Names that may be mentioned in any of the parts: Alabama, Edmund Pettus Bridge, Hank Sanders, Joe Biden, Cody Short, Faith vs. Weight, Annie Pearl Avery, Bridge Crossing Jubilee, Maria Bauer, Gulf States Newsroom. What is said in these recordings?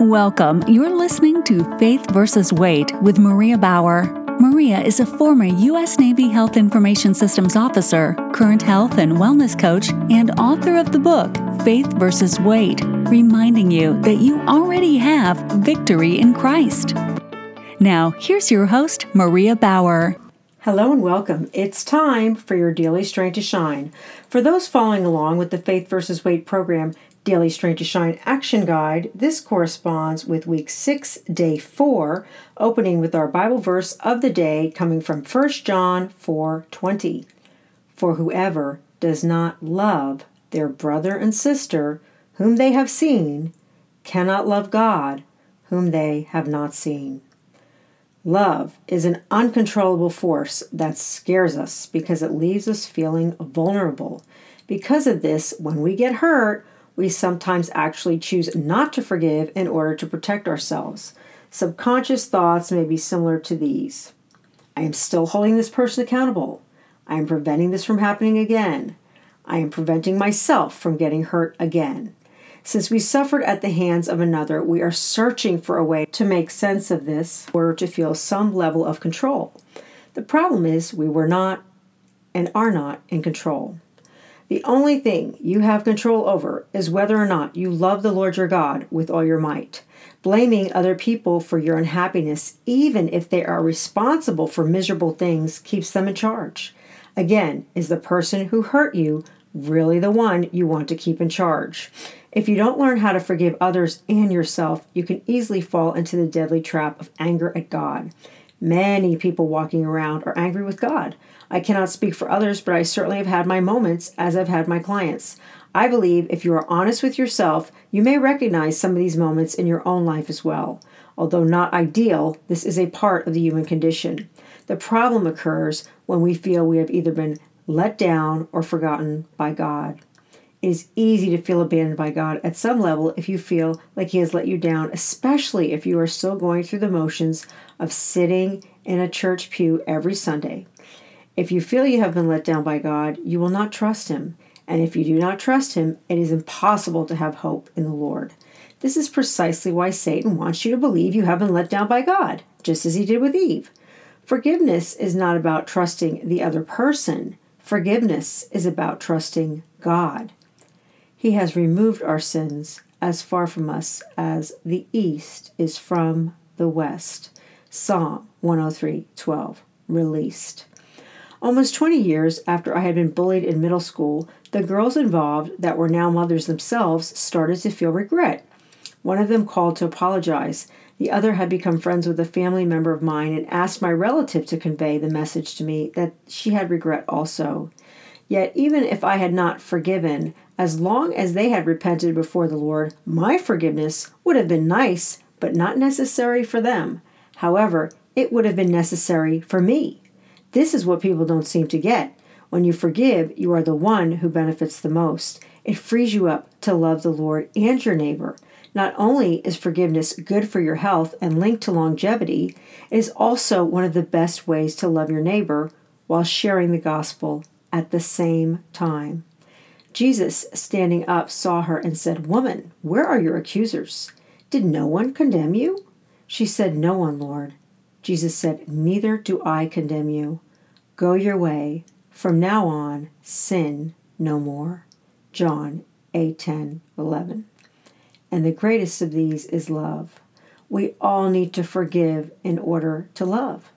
Welcome. You're listening to Faith vs. Weight with Maria Bauer. Maria is a former U.S. Navy Health Information Systems officer, current health and wellness coach, and author of the book, Faith vs. Weight, reminding you that you already have victory in Christ. Now, here's your host, Maria Bauer. Hello and welcome. It's time for your Daily Strength to Shine. For those following along with the Faith vs. Weight program, Daily Strength to Shine Action Guide. This corresponds with Week 6, Day 4, opening with our Bible verse of the day coming from 1 John 4:20. For whoever does not love their brother and sister, whom they have seen, cannot love God, whom they have not seen. Love is an uncontrollable force that scares us because it leaves us feeling vulnerable. Because of this, when we get hurt, we sometimes actually choose not to forgive in order to protect ourselves. Subconscious thoughts may be similar to these. I am still holding this person accountable. I am preventing this from happening again. I am preventing myself from getting hurt again. Since we suffered at the hands of another, we are searching for a way to make sense of this in order to feel some level of control. The problem is we were not and are not in control. The only thing you have control over is whether or not you love the Lord your God with all your might. Blaming other people for your unhappiness, even if they are responsible for miserable things, keeps them in charge. Again, is the person who hurt you really the one you want to keep in charge? If you don't learn how to forgive others and yourself, you can easily fall into the deadly trap of anger at God. Many people walking around are angry with God. I cannot speak for others, but I certainly have had my moments as I've had my clients. I believe if you are honest with yourself, you may recognize some of these moments in your own life as well. Although not ideal, this is a part of the human condition. The problem occurs when we feel we have either been let down or forgotten by God. It is easy to feel abandoned by God at some level if you feel like He has let you down, especially if you are still going through the motions of sitting in a church pew every Sunday. If you feel you have been let down by God, you will not trust Him. And if you do not trust Him, it is impossible to have hope in the Lord. This is precisely why Satan wants you to believe you have been let down by God, just as he did with Eve. Forgiveness is not about trusting the other person. Forgiveness is about trusting God. He has removed our sins as far from us as the east is from the west. Psalm 103:12, released. Almost 20 years after I had been bullied in middle school, the girls involved that were now mothers themselves started to feel regret. One of them called to apologize. The other had become friends with a family member of mine and asked my relative to convey the message to me that she had regret also. Yet even if I had not forgiven, as long as they had repented before the Lord, my forgiveness would have been nice, but not necessary for them. However, it would have been necessary for me. This is what people don't seem to get. When you forgive, you are the one who benefits the most. It frees you up to love the Lord and your neighbor. Not only is forgiveness good for your health and linked to longevity, it is also one of the best ways to love your neighbor while sharing the gospel at the same time. Jesus, standing up, saw her and said, "Woman, where are your accusers? Did no one condemn you?" She said, "No one, Lord." Jesus said, "Neither do I condemn you. Go your way. From now on, sin no more." John 8:10-11. And the greatest of these is love. We all need to forgive in order to love.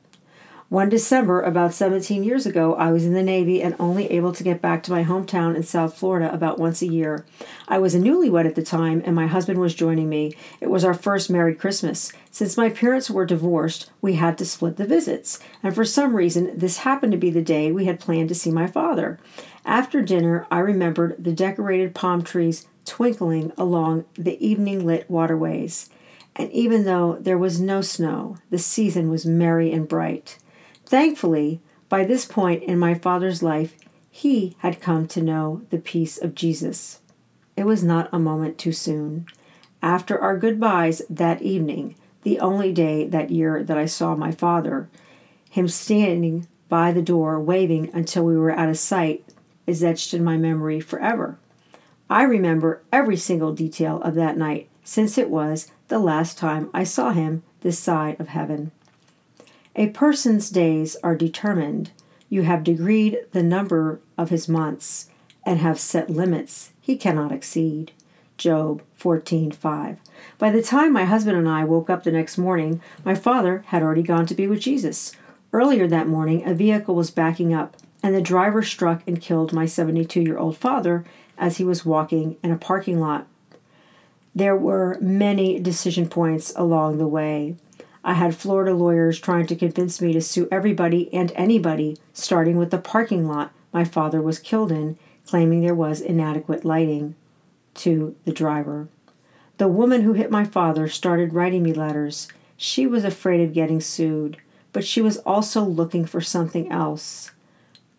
One December, about 17 years ago, I was in the Navy and only able to get back to my hometown in South Florida about once a year. I was a newlywed at the time, and my husband was joining me. It was our first married Christmas. Since my parents were divorced, we had to split the visits, and for some reason, this happened to be the day we had planned to see my father. After dinner, I remembered the decorated palm trees twinkling along the evening-lit waterways. And even though there was no snow, the season was merry and bright. Thankfully, by this point in my father's life, he had come to know the peace of Jesus. It was not a moment too soon. After our goodbyes that evening, the only day that year that I saw my father, him standing by the door waving until we were out of sight, is etched in my memory forever. I remember every single detail of that night, since it was the last time I saw him this side of heaven. A person's days are determined. You have decreed the number of his months, and have set limits he cannot exceed. Job 14:5. By the time my husband and I woke up the next morning, my father had already gone to be with Jesus. Earlier that morning, a vehicle was backing up, and the driver struck and killed my 72-year-old father as he was walking in a parking lot. There were many decision points along the way. I had Florida lawyers trying to convince me to sue everybody and anybody, starting with the parking lot my father was killed in, claiming there was inadequate lighting to the driver. The woman who hit my father started writing me letters. She was afraid of getting sued, but she was also looking for something else.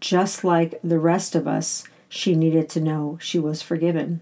Just like the rest of us, she needed to know she was forgiven.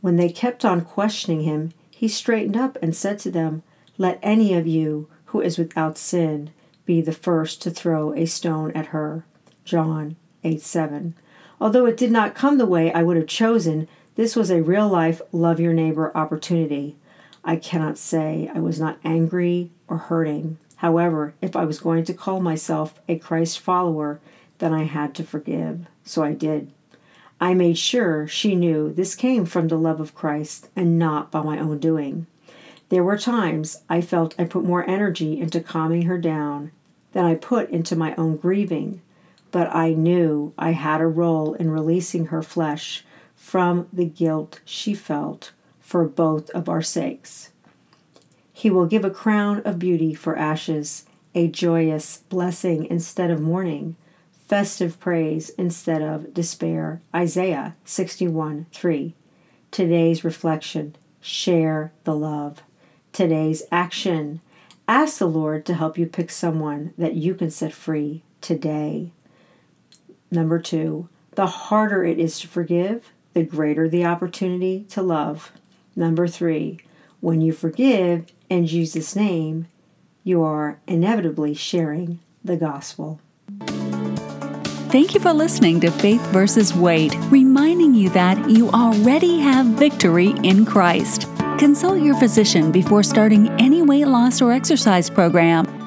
When they kept on questioning him, he straightened up and said to them, "Let any of you who is without sin be the first to throw a stone at her." John 8:7. Although it did not come the way I would have chosen, this was a real-life love-your-neighbor opportunity. I cannot say I was not angry or hurting. However, if I was going to call myself a Christ follower, then I had to forgive. So I did. I made sure she knew this came from the love of Christ and not by my own doing. There were times I felt I put more energy into calming her down than I put into my own grieving, but I knew I had a role in releasing her flesh from the guilt she felt for both of our sakes. He will give a crown of beauty for ashes, a joyous blessing instead of mourning, festive praise instead of despair. Isaiah 61:3. Today's reflection: share the love. Today's action: ask the Lord to help you pick someone that you can set free today. Number 2, the harder it is to forgive, the greater the opportunity to love. Number 3, when you forgive in Jesus' name, you are inevitably sharing the gospel. Thank you for listening to Faith vs. Weight, reminding you that you already have victory in Christ. Consult your physician before starting any weight loss or exercise program.